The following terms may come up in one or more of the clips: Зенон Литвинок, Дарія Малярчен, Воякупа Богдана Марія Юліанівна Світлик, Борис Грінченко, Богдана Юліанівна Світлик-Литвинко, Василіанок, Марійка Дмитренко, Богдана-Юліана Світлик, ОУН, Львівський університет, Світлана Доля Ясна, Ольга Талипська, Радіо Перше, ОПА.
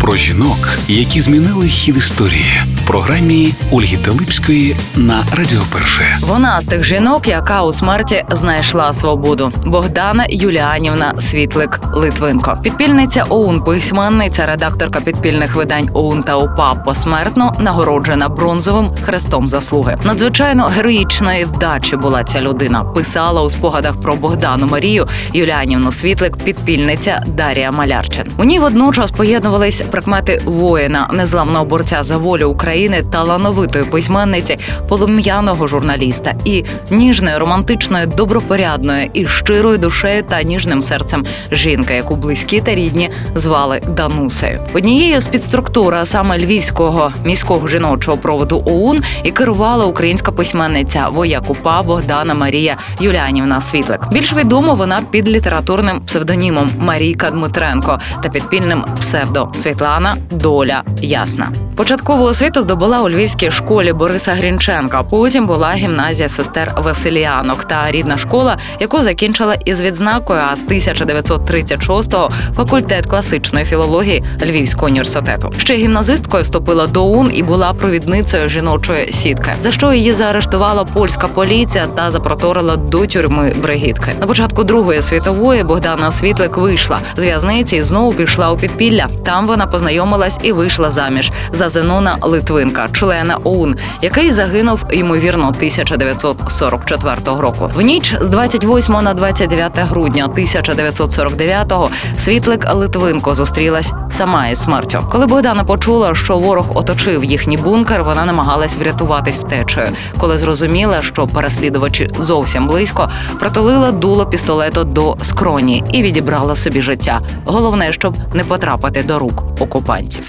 Про жінок, які змінили хід історії. В програмі Ольги Талипської на Радіо Перше. Вона з тих жінок, яка у смерті знайшла свободу. Богдана Юліанівна Світлик-Литвинко. Підпільниця ОУН, письменниця, редакторка підпільних видань ОУН та ОПА, посмертно нагороджена бронзовим хрестом заслуги. Надзвичайно героїчної вдачі була ця людина. Писала у спогадах про Богдану Марію Юліанівну Світлик підпільниця Дарія Малярчен. У ній водночас поєднувались прикмети воїна, незламного борця за волю України, талановитої письменниці, полум'яного журналіста і ніжної, романтичної, добропорядної і щирою душею та ніжним серцем жінка, яку близькі та рідні звали Данусею. Однією з підструктур, а саме Львівського міського жіночого проводу ОУН, і керувала українська письменниця Воякупа Богдана Марія Юліанівна Світлик. Більш відома вона під літературним псевдонімом Марійка Дмитренко та підпільним псевдо Світлана Доля Ясна. Початкову освіту здобула у львівській школі Бориса Грінченка, потім була гімназія сестер Василіанок та рідна школа, яку закінчила із відзнакою, а з 1936-го факультет класичної філології Львівського університету. Ще гімназисткою вступила до ОУН і була провідницею жіночої сітки, за що її заарештувала польська поліція та запроторила до тюрми бригідки. На початку Другої світової Богдана Світлик вийшла з в'язниці і знову пішла у підпілля. Там вона познайомилась і вийшла заміж за Зенона Литвинка, члена ОУН, який загинув, ймовірно, 1944 року. В ніч з 28 на 29 грудня 1949-го Світлик-Литвинко зустрілась сама із смертю. Коли Богдана почула, що ворог оточив їхній бункер, вона намагалась врятуватись втечею. Коли зрозуміла, що переслідувачі зовсім близько, притулила дуло пістолету до скроні і відібрала собі життя. Головне, щоб не потрапити до рук окупантів.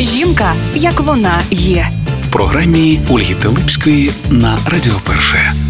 Жінка, як вона є. В програмі Ольги Талипської на Радіо Перше.